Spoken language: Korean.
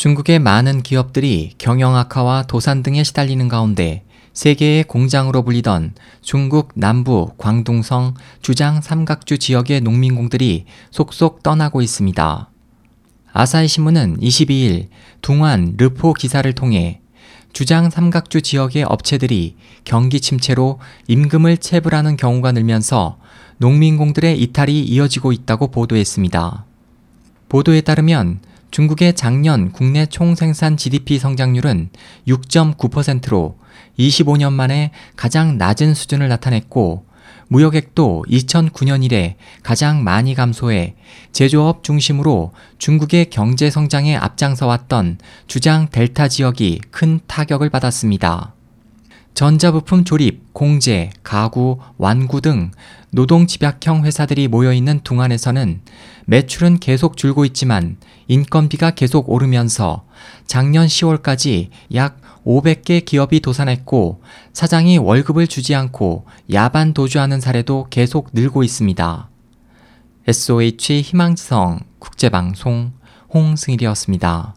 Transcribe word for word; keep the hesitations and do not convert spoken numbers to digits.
중국의 많은 기업들이 경영 악화와 도산 등에 시달리는 가운데 세계의 공장으로 불리던 중국 남부 광둥성 주장삼각주 지역의 농민공들이 속속 떠나고 있습니다. 아사히 신문은 이십이일 동안 르포 기사를 통해 주장삼각주 지역의 업체들이 경기 침체로 임금을 체불하는 경우가 늘면서 농민공들의 이탈이 이어지고 있다고 보도했습니다. 보도에 따르면 중국의 작년 국내 총생산 지디피 성장률은 육 점 구 퍼센트로 이십오 년 만에 가장 낮은 수준을 나타냈고, 무역액도 이천구 년 이래 가장 많이 감소해 제조업 중심으로 중국의 경제 성장에 앞장서왔던 주장 델타 지역이 큰 타격을 받았습니다. 전자부품 조립, 공제, 가구, 완구 등 노동 집약형 회사들이 모여있는 둥안에서는 매출은 계속 줄고 있지만 인건비가 계속 오르면서 작년 시월까지 약 오백 개 기업이 도산했고, 사장이 월급을 주지 않고 야반 도주하는 사례도 계속 늘고 있습니다. 에스오에이치 희망지성 국제방송 홍승일이었습니다.